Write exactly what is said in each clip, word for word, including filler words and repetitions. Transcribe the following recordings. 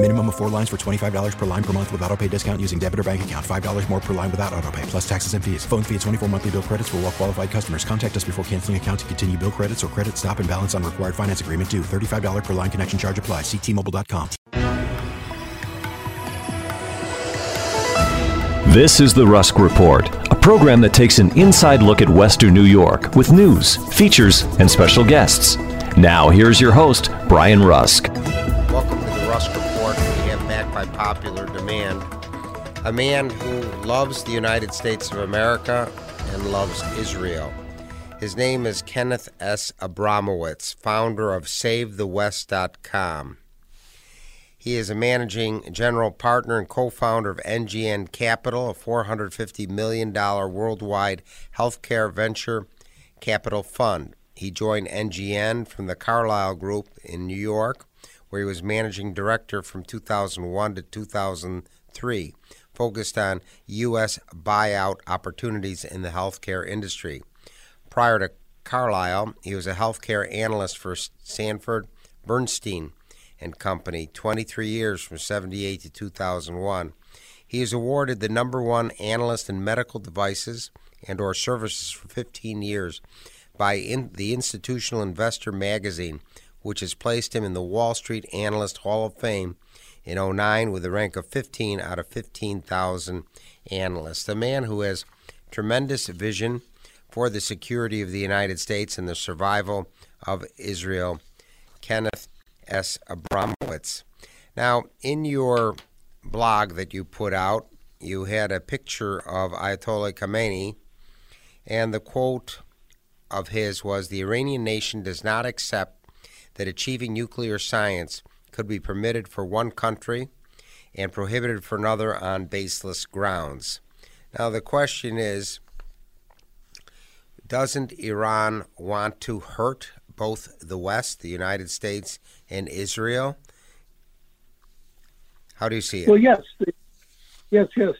Minimum of four lines for twenty-five dollars per line per month with autopay discount using debit or bank account. five dollars more per line without autopay, plus taxes and fees. Phone fee at twenty-four monthly bill credits for well qualified customers. Contact us before canceling account to continue bill credits or credit stop and balance on required finance agreement due. thirty-five dollars per line connection charge applies. See T Mobile dot com. This is the Rusk Report, a program that takes an inside look at Western New York with news, features, and special guests. Now here's your host, Brian Rusk. Welcome to the Rusk Report. By popular demand, a man who loves the United States of America and loves Israel. His name is Kenneth S. Abramowitz, founder of Save The West dot com. He is a managing general partner and co-founder of N G N Capital, a four hundred fifty million dollars worldwide healthcare venture capital fund. He joined N G N from the Carlyle Group in New York, where he was managing director from two thousand one to two thousand three, focused on U S buyout opportunities in the healthcare industry. Prior to Carlyle, he was a healthcare analyst for Sanford Bernstein and Company, twenty-three years from seventy-eight to two thousand one. He is awarded the number one analyst in medical devices and or services for fifteen years by in the Institutional Investor magazine, which has placed him in the Wall Street Analyst Hall of Fame in oh nine with a rank of fifteen out of fifteen thousand analysts. A man who has tremendous vision for the security of the United States and the survival of Israel, Kenneth S. Abramowitz. Now, in your blog that you put out, you had a picture of Ayatollah Khomeini, and the quote of his was, "The Iranian nation does not accept that achieving nuclear science could be permitted for one country and prohibited for another on baseless grounds." Now the question is, doesn't Iran want to hurt both the West, the United States, and Israel? How do you see it? Well, yes. Yes, yes.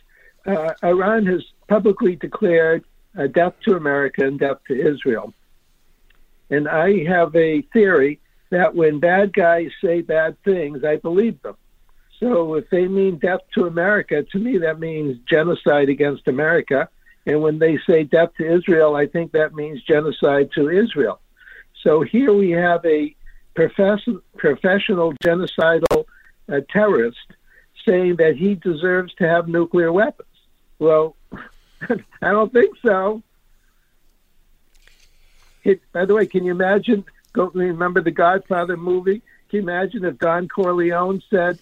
Uh, Iran has publicly declared a death to America and death to Israel. And I have a theory that when bad guys say bad things, I believe them. So if they mean death to America, to me that means genocide against America. And when they say death to Israel, I think that means genocide to Israel. So here we have a profess- professional genocidal uh, terrorist saying that he deserves to have nuclear weapons. Well, I don't think so. It, by the way, can you imagine... Don't remember the Godfather movie? Can you imagine if Don Corleone said,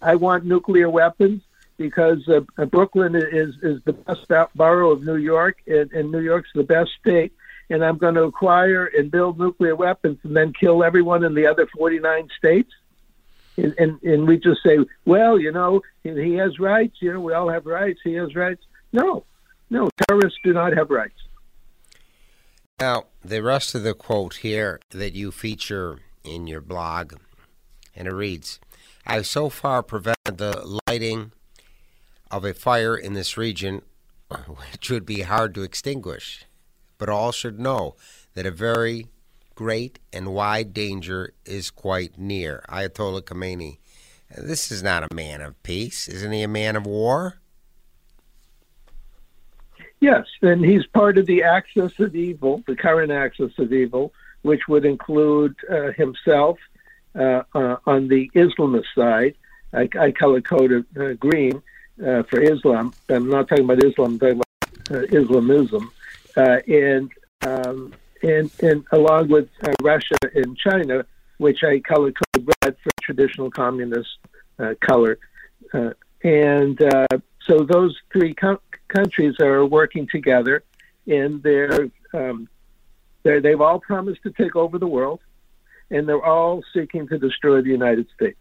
"I want nuclear weapons because uh, Brooklyn is, is the best borough of New York, and, and New York's the best state, and I'm going to acquire and build nuclear weapons and then kill everyone in the other forty-nine states? And, and, and we just say, well, you know, he has rights. You know, we all have rights. He has rights. No, no, terrorists do not have rights. Now, the rest of the quote here that you feature in your blog, and it reads, "I've so far prevented the lighting of a fire in this region, which would be hard to extinguish. But all should know that a very great and wide danger is quite near." Ayatollah Khomeini. This is not a man of peace. Isn't he a man of war? Yes, and he's part of the axis of evil, the current axis of evil, which would include uh, himself uh, uh, on the Islamist side. I, I color coded uh, green uh, for Islam. I'm not talking about Islam, I'm talking about uh, Islamism. Uh, and, um, and, and along with uh, Russia and China, which I color coded red for traditional communist uh, color. Uh, and uh, so those three com- countries are working together, and they're, um, they're, they've all promised to take over the world, and they're all seeking to destroy the United States.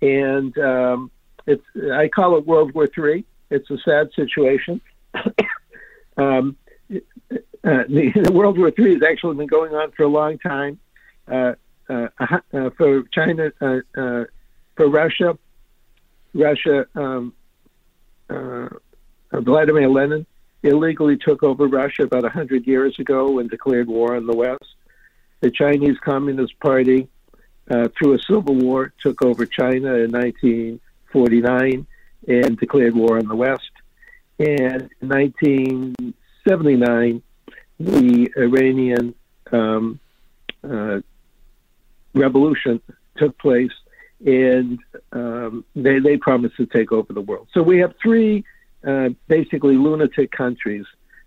and um, it's I call it World War Three. It's a sad situation. um, uh, the, World War Three has actually been going on for a long time. Uh, uh, uh, for China, uh, uh, for Russia, Russia, um, uh, Vladimir Lenin illegally took over Russia about one hundred years ago and declared war on the West. The Chinese Communist Party, uh, through a civil war, took over China in nineteen forty-nine and declared war on the West. And in nineteen seventy-nine, the Iranian um, uh, revolution took place, and um, they, they promised to take over the world. So we have three uh, basically lunatic countries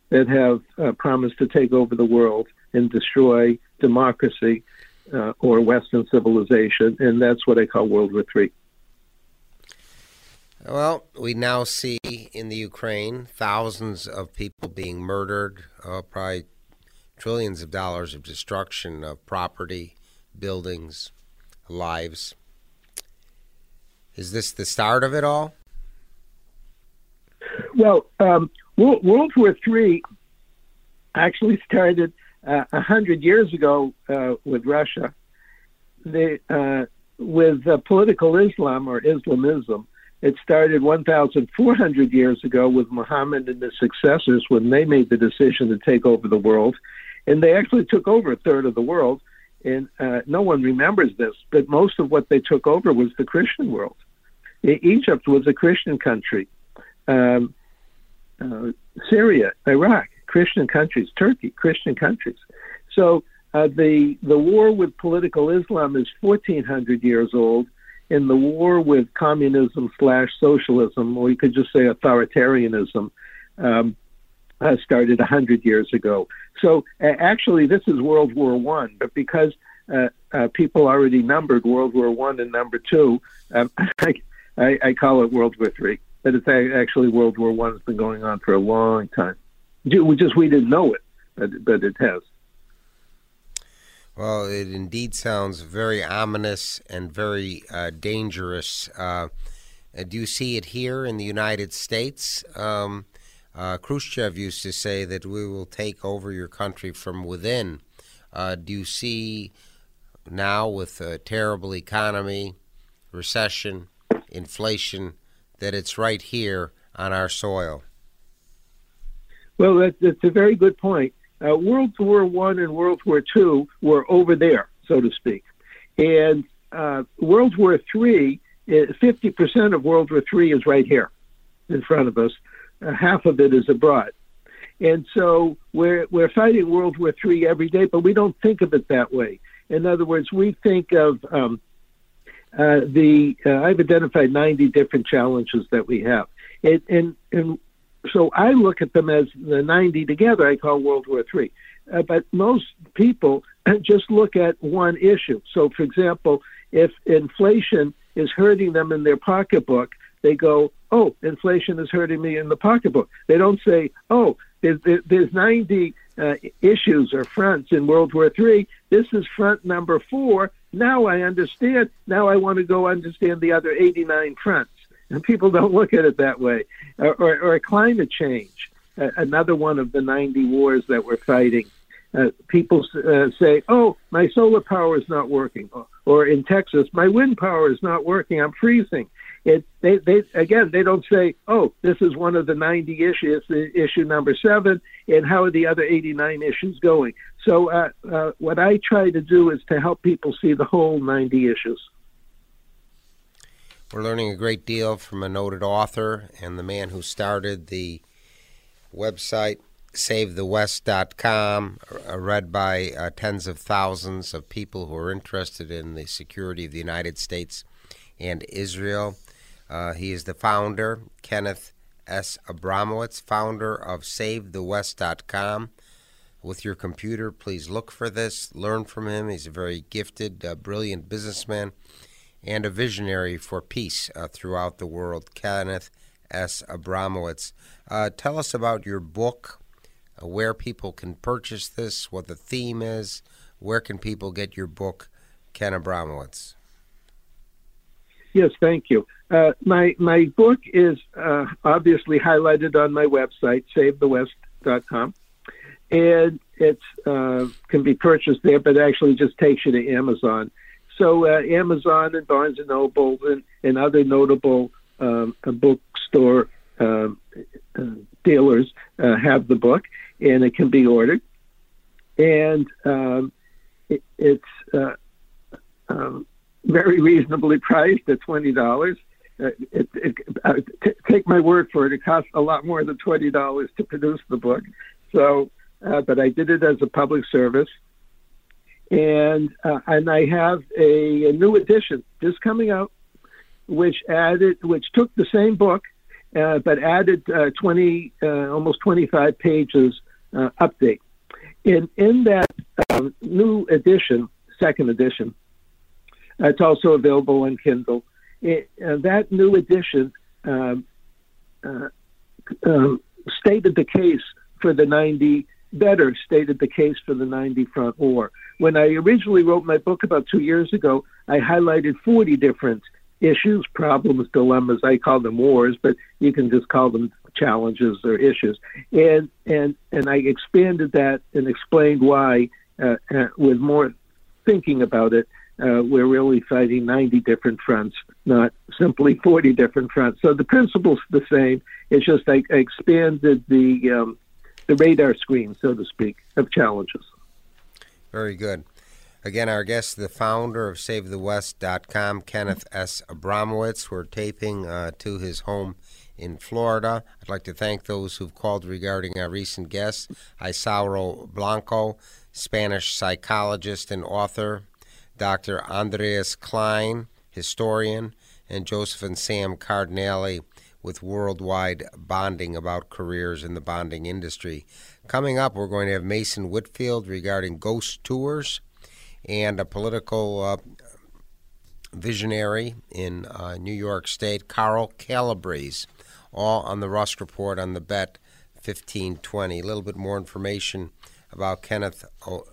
that have uh, promised to take over the world and destroy democracy uh, or Western civilization, and that's what I call World War Three. Well, we now see in the Ukraine thousands of people being murdered, uh, probably trillions of dollars of destruction of property, buildings, lives. Is this the start of it all? Well, um, World War Three actually started a uh, hundred years ago uh, with Russia, the, uh, with uh, political Islam or Islamism. It started one thousand four hundred years ago with Muhammad and his successors when they made the decision to take over the world. And they actually took over a third of the world. And uh, no one remembers this, but most of what they took over was the Christian world. Egypt was a Christian country. Um, uh, Syria, Iraq, Christian countries. Turkey, Christian countries. So uh, the, the war with political Islam is fourteen hundred years old. In the war with communism slash socialism, or you could just say authoritarianism, um, uh, started one hundred years ago. So uh, actually, this is World War One, but because uh, uh, people already numbered World War One and number two, um, I, I, I call it World War Three. But it's actually World War One has been going on for a long time. We just we didn't know it, but but it has. Well, it indeed sounds very ominous and very uh, dangerous. Uh, do you see it here in the United States? Um, uh, Khrushchev used to say that we will take over your country from within. Uh, do you see now with a terrible economy, recession, inflation, that it's right here on our soil? Well, that's, that's a very good point. Uh, World War One and World War Two were over there, so to speak, and uh, World War Three. Fifty percent of World War Three is right here, in front of us. Uh, half of it is abroad, and so we're we're fighting World War Three every day, but we don't think of it that way. In other words, we think of um, uh, the. Uh, I've identified ninety different challenges that we have, and and. and So I look at them as the ninety together, I call World War Three. Uh, but most people just look at one issue. So, for example, if inflation is hurting them in their pocketbook, they go, oh, inflation is hurting me in the pocketbook. They don't say, oh, there's, there's ninety uh, issues or fronts in World War Three. This is front number four. Now I understand. Now I want to go understand the other eighty-nine fronts. And people don't look at it that way. Or, or, or climate change, uh, another one of the ninety wars that we're fighting. Uh, people uh, say, oh, my solar power is not working. Or, or in Texas, my wind power is not working. I'm freezing. It, they, they, again, they don't say, oh, this is one of the ninety issues, issue number seven, and how are the other eighty-nine issues going? So uh, uh, what I try to do is to help people see the whole ninety issues. We're learning a great deal from a noted author and the man who started the website Save The West dot com, read by uh, tens of thousands of people who are interested in the security of the United States and Israel. Uh, he is the founder, Kenneth S. Abramowitz, founder of Save The West dot com. With your computer, please look for this, learn from him. He's a very gifted, uh, brilliant businessman. and a visionary for peace uh, throughout the world, Kenneth S. Abramowitz. Uh, tell us about your book, uh, where people can purchase this, what the theme is. Where can people get your book, Ken Abramowitz? Yes, thank you. Uh, my my book is uh, obviously highlighted on my website, Save The West dot com, and it uh, can be purchased there, but actually just takes you to Amazon. So uh, Amazon and Barnes and Noble and, and other notable um, bookstore uh, uh, dealers uh, have the book, and it can be ordered. And um, it, it's uh, um, very reasonably priced at twenty dollars. Uh, it, it, uh, t- take my word for it, it costs a lot more than twenty dollars to produce the book. So, uh, but I did it as a public service. And uh, and I have a, a new edition just coming out, which added, which took the same book, uh, but added uh, twenty, uh, almost twenty-five pages uh, update. In in that um, new edition, second edition, it's also available on Kindle. It, uh, that new edition um, uh, um, stated the case for the ninety better stated the case for the ninety front war. When I originally wrote my book about two years ago, I highlighted forty different issues, problems, dilemmas. I call them wars, but you can just call them challenges or issues, and and and I expanded that and explained why, uh, uh, with more thinking about it, uh, we're really fighting ninety different fronts, not simply forty different fronts. So the principle's the same. It's just I, I expanded the um, the radar screen, so to speak, of challenges. Very good. Again, our guest, the founder of Save The West dot com, Kenneth S. Abramowitz. We're taping uh, to his home in Florida. I'd like to thank those who've called regarding our recent guest, Isauro Blanco, Spanish psychologist and author, Doctor Andreas Klein, historian, and Joseph and Sam Cardinale with Worldwide Bonding about careers in the bonding industry. Coming up, we're going to have Mason Whitfield regarding ghost tours and a political uh, visionary in uh, New York State, Carl Calabrese, all on the Rusk Report on the B E T fifteen twenty. A little bit more information about Kenneth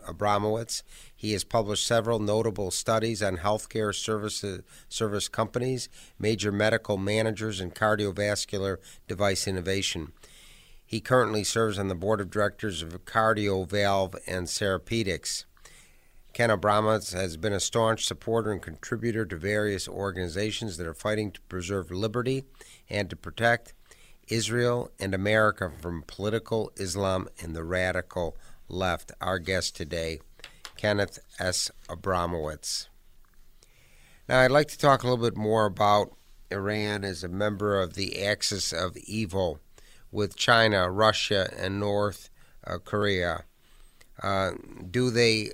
Abramowitz. He has published several notable studies on healthcare services, service companies, major medical managers, and cardiovascular device innovation. He currently serves on the board of directors of CardioValve and Cerapedics. Ken Abramowitz has been a staunch supporter and contributor to various organizations that are fighting to preserve liberty and to protect Israel and America from political Islam and the radical left. Our guest today, Kenneth S. Abramowitz. Now, I'd like to talk a little bit more about Iran as a member of the Axis of Evil with China, Russia, and North uh, Korea. Uh, do they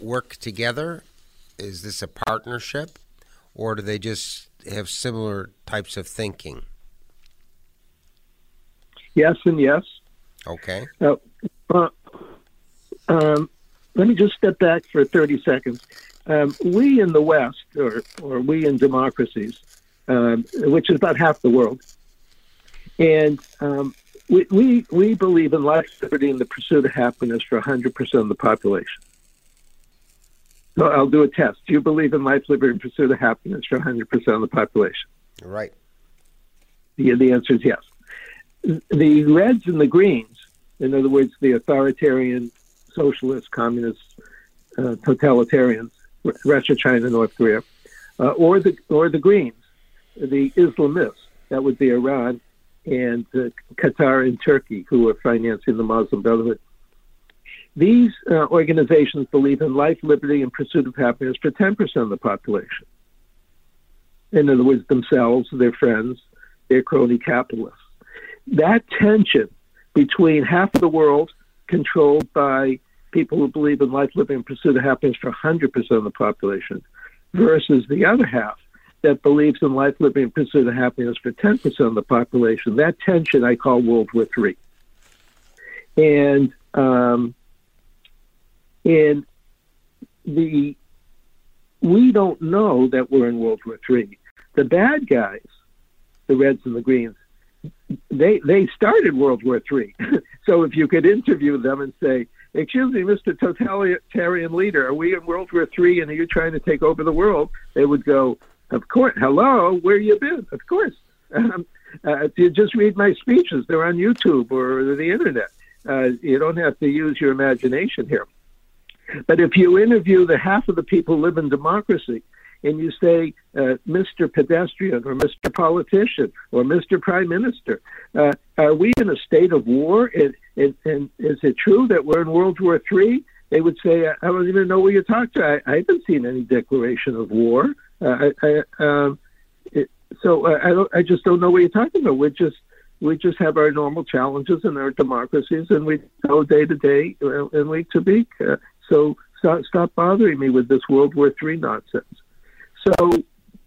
work together? Is this a partnership, or do they just have similar types of thinking? Yes and yes. Okay. Uh, uh, um, let me just step back for thirty seconds. Um, we in the West, or, or we in democracies, um, which is about half the world, and um, we, we, we believe in life, liberty, and the pursuit of happiness for one hundred percent of the population. So I'll do a test. Do you believe in life, liberty, and pursuit of happiness for one hundred percent of the population? Right. The, the answer is yes. The reds and the greens, in other words, the authoritarian, socialist, communist, uh, totalitarians, Russia, China, North Korea, uh, or the or the greens, the Islamists, that would be Iran and uh, Qatar and Turkey, who are financing the Muslim Brotherhood. These uh, organizations believe in life, liberty, and pursuit of happiness for ten percent of the population. In other words, themselves, their friends, their crony capitalists. That tension between half of the world controlled by people who believe in life, liberty, and pursuit of happiness for one hundred percent of the population versus the other half that believes in life, liberty, and pursuit of happiness for ten percent of the population, that tension I call World War Three. And... Um, And the we don't know that we're in World War Three. The bad guys, the Reds and the Greens, they they started World War Three. So if you could interview them and say, excuse me, Mister Totalitarian Leader, are we in World War Three and are you trying to take over the world? They would go, of course. Hello, where you been? Of course. Um, uh, if you just read my speeches, they're on YouTube or the internet. Uh, you don't have to use your imagination here. But if you interview the half of the people who live in democracy and you say, uh, Mister Pedestrian or Mister Politician or Mister Prime Minister, uh, are we in a state of war? And, and, and is it true that we're in World War Three? They would say, I don't even know what you're talking to. I, I haven't seen any declaration of war. Uh, I, I, um, it, so uh, I, don't, I just don't know what you're talking about. We're just We just have our normal challenges in our democracies, and we go day to day and week to week. Uh, so stop, stop bothering me with this World War Three nonsense. So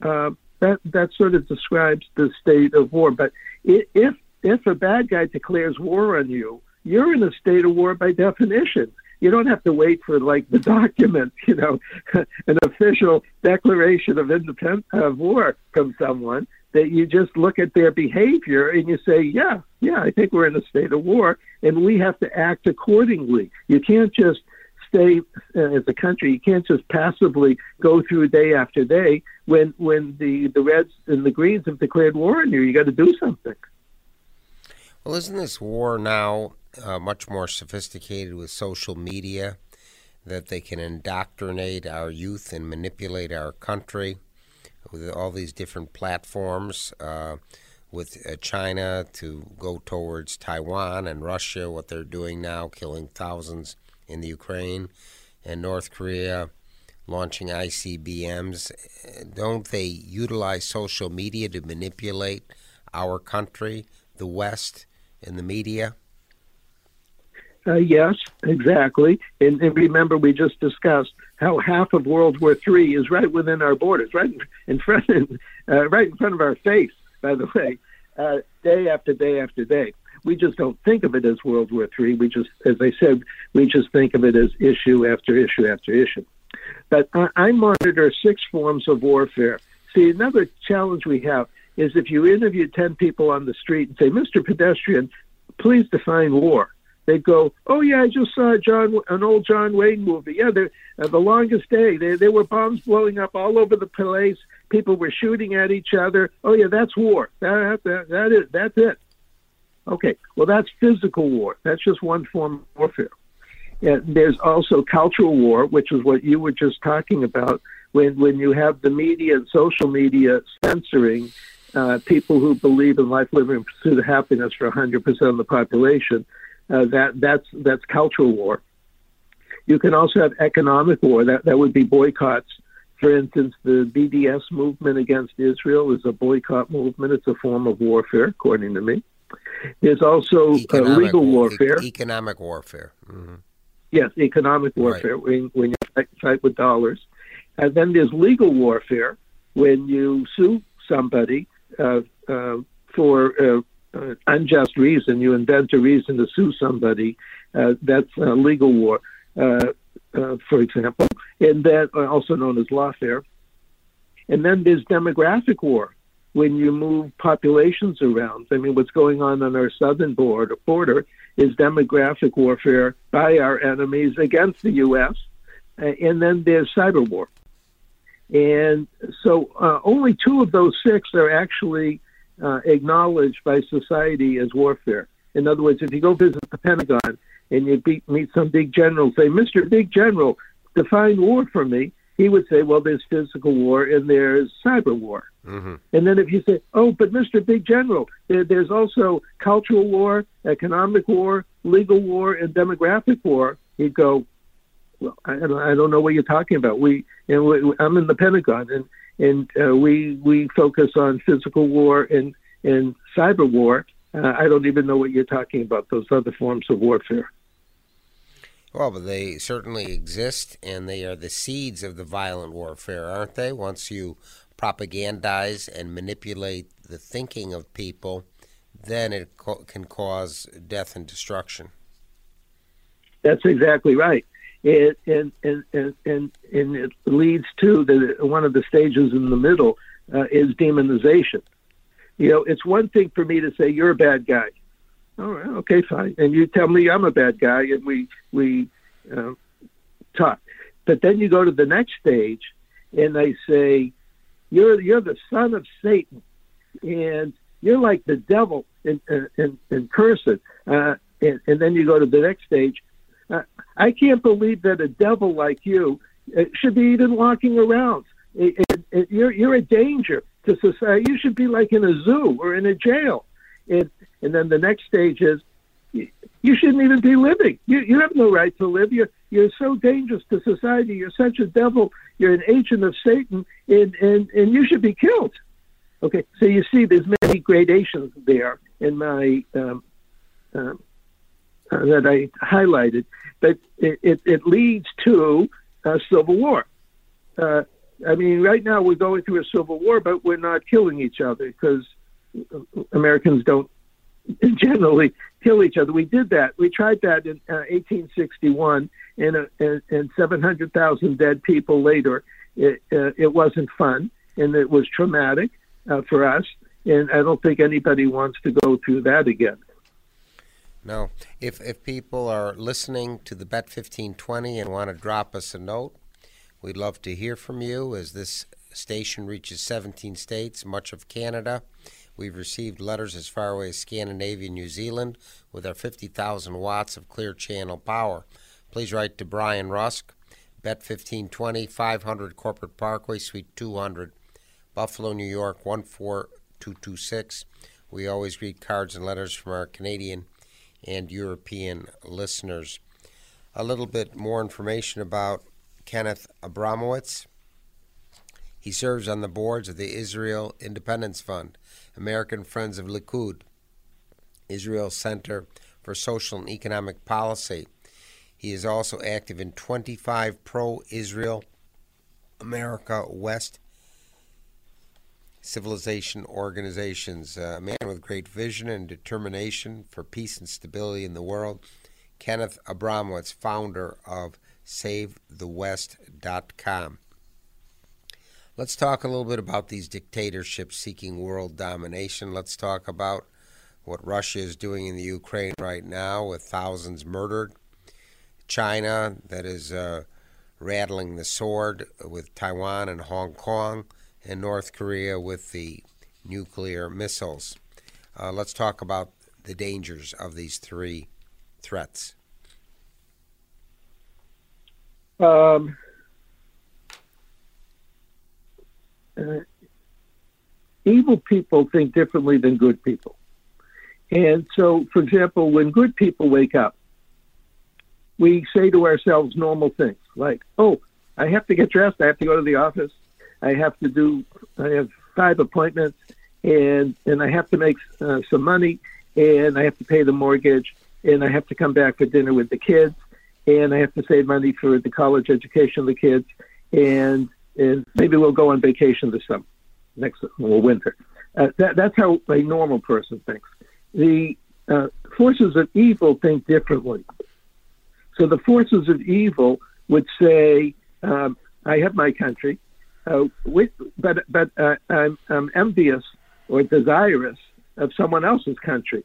uh, that that sort of describes the state of war. But if if a bad guy declares war on you, you're in a state of war by definition. You don't have to wait for like the document, you know, an official declaration of independence of war from someone. That you just look at their behavior and you say, yeah, yeah, I think we're in a state of war, and we have to act accordingly. You can't just stay uh, as a country. You can't just passively go through day after day when when the, the Reds and the Greens have declared war on you. You got to do something. Well, isn't this war now uh, much more sophisticated with social media, that they can indoctrinate our youth and manipulate our country? With all these different platforms, uh, with uh, China to go towards Taiwan and Russia, what they're doing now, killing thousands in the Ukraine, and North Korea launching I C B Ms. Don't they utilize social media to manipulate our country, the West, and the media? Uh, yes, exactly. And, and remember, we just discussed how half of World War Three is right within our borders, right in front, of, uh, right in front of our face. By the way, uh, day after day after day, we just don't think of it as World War Three. We just, as I said, we just think of it as issue after issue after issue. But I, I monitor six forms of warfare. See, another challenge we have is if you interview ten people on the street and say, "Mister Pedestrian, please define war." They go, oh, yeah, I just saw John, an old John Wayne movie. Yeah, uh, The Longest Day. There, there were bombs blowing up all over the place. People were shooting at each other. Oh, yeah, that's war. That, that, that is, that's it. Okay, well, that's physical war. That's just one form of warfare. And there's also cultural war, which is what you were just talking about, when, when you have the media and social media censoring uh, people who believe in life, liberty, and pursuit of happiness for one hundred percent of the population. Uh, that that's that's cultural war. You can also have economic war. That that would be boycotts. For instance, the B D S movement against Israel is a boycott movement. It's a form of warfare, according to me. There's also economic, uh, legal warfare. E- economic warfare. Mm-hmm. Yes, economic warfare, right. when, when you fight, fight with dollars. And then there's legal warfare, when you sue somebody uh, uh, for... Uh, Uh, unjust reason. You invent a reason to sue somebody. Uh, that's uh, legal war, uh, uh, for example, and that uh, also known as lawfare. And then there's demographic war, when you move populations around. I mean, what's going on on our southern border, border is demographic warfare by our enemies against the U S Uh, and then there's cyber war. And so uh, only two of those six are actually Uh, acknowledged by society as warfare. In other words, if you go visit the Pentagon and you be, meet some big general, say, Mister Big General, define war for me, he would say, well, there's physical war and there's cyber war. Mm-hmm. And then if you say, oh, but Mister Big General, there, there's also cultural war, economic war, legal war, and demographic war, he'd go, well, I, I don't know what you're talking about. We, and we, I'm in the Pentagon, and And uh, we we focus on physical war and, and cyber war. Uh, I don't even know what you're talking about, those other forms of warfare. Well, but they certainly exist, and they are the seeds of the violent warfare, aren't they? Once you propagandize and manipulate the thinking of people, then it co- can cause death and destruction. That's exactly right. and and and and, and it leads to the, one of the stages in the middle uh, is demonization. You know, it's one thing for me to say you're a bad guy. All right, okay, fine, and you tell me I'm a bad guy, and we we uh, talk. But then you go to the next stage, and they say you're you're the son of Satan, and you're like the devil in in, in person. Uh, and, and then you go to the next stage. Uh, I can't believe that a devil like you should be even walking around. It, it, it, you're you're a danger to society. You should be like in a zoo or in a jail. It, and then the next stage is you, you shouldn't even be living. You you have no right to live. You're you're so dangerous to society. You're such a devil. You're an agent of Satan, and and, and you should be killed. Okay, so you see, there's many gradations there in my um, um, uh, that I highlighted, but it it, it leads to a civil war. Uh, I mean, right now we're going through a civil war, but we're not killing each other because Americans don't generally kill each other. We did that. We tried that in uh, eighteen sixty-one, and, uh, and, and seven hundred thousand dead people later, it, uh, it wasn't fun, and it was traumatic uh, for us, and I don't think anybody wants to go through that again. No. If, if people are listening to the B E T fifteen twenty and want to drop us a note, we'd love to hear from you as this station reaches seventeen states, much of Canada. We've received letters as far away as Scandinavia, New Zealand, with our fifty thousand watts of clear channel power. Please write to Brian Rusk, B E T fifteen twenty, five hundred Corporate Parkway, Suite two hundred, Buffalo, New York, one four two two six. We always read cards and letters from our Canadian and European listeners. A little bit more information about Kenneth Abramowitz. He serves on the boards of the Israel Independence Fund, American Friends of Likud, Israel Center for Social and Economic Policy. He is also active in twenty-five pro-Israel America West civilization organizations. A man with great vision and determination for peace and stability in the world, Kenneth Abramowitz, founder of Save The West dot com. Let's talk a little bit about these dictatorships seeking world domination. Let's talk about what Russia is doing in the Ukraine right now with thousands murdered. China, that is uh, rattling the sword with Taiwan and Hong Kong, and North Korea with the nuclear missiles. Uh, let's talk about the dangers of these three threats. Um. Uh, evil people think differently than good people. And so, for example, when good people wake up, we say to ourselves normal things like, oh, I have to get dressed, I have to go to the office, I have to do, I have five appointments, and, and I have to make uh, some money, and I have to pay the mortgage, and I have to come back for dinner with the kids, and I have to save money for the college education of the kids, and and maybe we'll go on vacation this summer, next well, winter. Uh, that, that's how a normal person thinks. The uh, forces of evil think differently. So the forces of evil would say, um, I have my country, uh, with, but, but uh, I'm, I'm envious or desirous of someone else's country.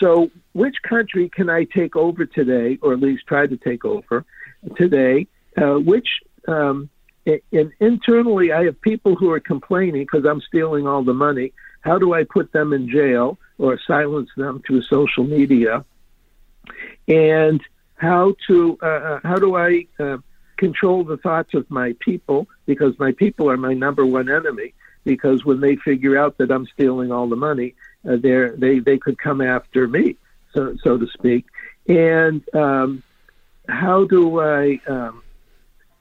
So which country can I take over today, or at least try to take over today, uh, which... Um, And internally, I have people who are complaining because I'm stealing all the money. How do I put them in jail or silence them through social media? And how to uh, how do I uh, control the thoughts of my people? Because my people are my number one enemy. Because when they figure out that I'm stealing all the money, uh, they're, they they could come after me, so so to speak. And um, how do I um,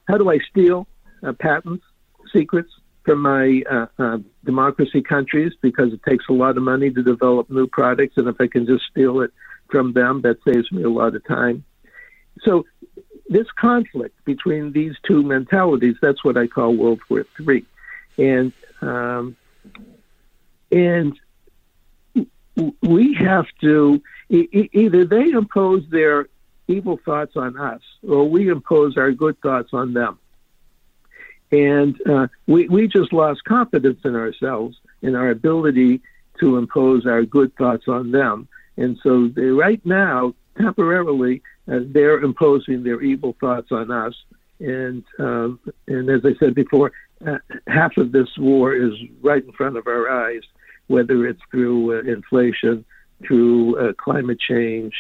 how do I steal? Uh, patents, secrets from my uh, uh, democracy countries, because it takes a lot of money to develop new products, and if I can just steal it from them, that saves me a lot of time. So this conflict between these two mentalities, that's what I call World War Three. And, um, and we have to, e- either they impose their evil thoughts on us, or we impose our good thoughts on them. And uh, we, we just lost confidence in ourselves, in our ability to impose our good thoughts on them. And so they, right now, temporarily, uh, they're imposing their evil thoughts on us. And um, and as I said before, uh, half of this war is right in front of our eyes, whether it's through uh, inflation, through uh, climate change,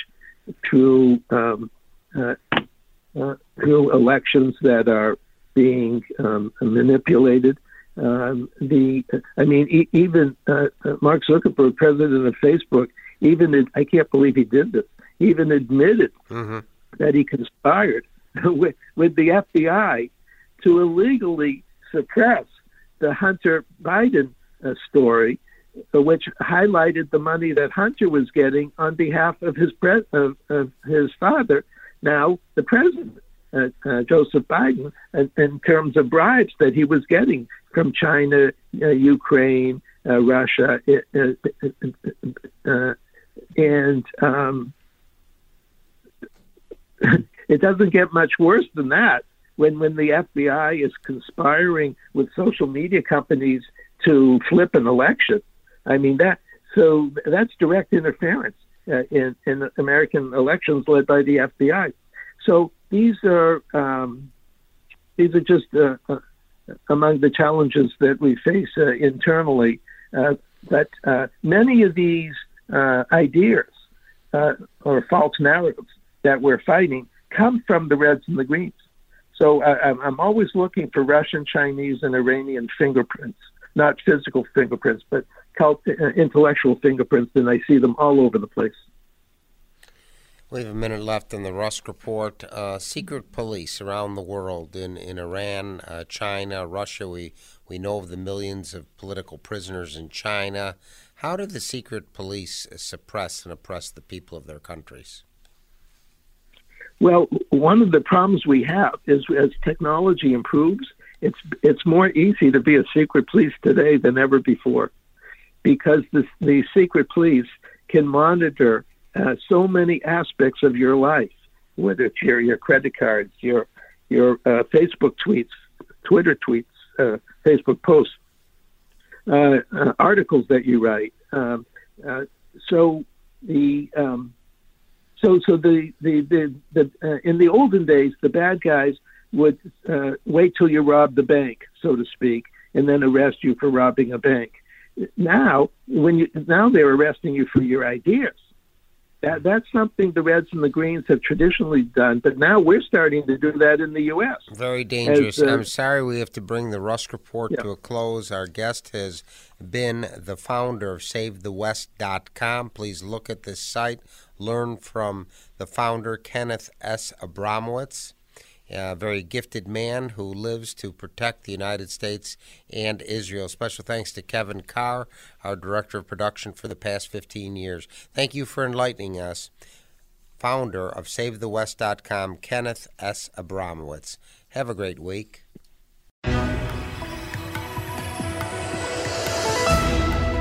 through, um, uh, uh, through elections that are being um, manipulated. Um, the I mean, e- even uh, Mark Zuckerberg, president of Facebook, even ad- I can't believe he did this. Even admitted mm-hmm. that he conspired with, with the F B I to illegally suppress the Hunter Biden uh, story, which highlighted the money that Hunter was getting on behalf of his pre- of, of his father, now the president. Uh, uh, Joseph Biden, uh, in terms of bribes that he was getting from China, uh, Ukraine, uh, Russia, uh, uh, uh, and um, it doesn't get much worse than that when, when the F B I is conspiring with social media companies to flip an election. I mean, that so that's direct interference uh, in, in American elections led by the F B I. So these are um, these are just uh, uh, among the challenges that we face uh, internally. Uh, but uh, many of these uh, ideas uh, or false narratives that we're fighting come from the Reds and the Greens. So I, I'm always looking for Russian, Chinese, and Iranian fingerprints, not physical fingerprints, but cult- intellectual fingerprints, and I see them all over the place. We have a minute left in the Rusk Report. Uh, secret police around the world in, in Iran, uh, China, Russia. We, we know of the millions of political prisoners in China. How do the secret police suppress and oppress the people of their countries? Well, one of the problems we have is as technology improves, it's it's more easy to be a secret police today than ever before, because the, the secret police can monitor Uh, so many aspects of your life, whether it's your, your credit cards, your your uh, Facebook tweets, Twitter tweets, uh, Facebook posts, uh, uh, articles that you write. Um, uh, so the um, so so the the the, the uh, in the olden days, the bad guys would uh, wait till you robbed the bank, so to speak, and then arrest you for robbing a bank. Now when you now they're arresting you for your ideas. That, that's something the Reds and the Greens have traditionally done, but now we're starting to do that in the U S. Very dangerous. As, uh, I'm sorry we have to bring the Rusk Report yeah. to a close. Our guest has been the founder of Save The West dot com. Please look at this site. Learn from the founder, Kenneth S. Abramowitz, a very gifted man who lives to protect the United States and Israel. Special thanks to Kevin Carr, our director of production for the past fifteen years. Thank you for enlightening us. Founder of Save The West dot com, Kenneth S. Abramowitz. Have a great week.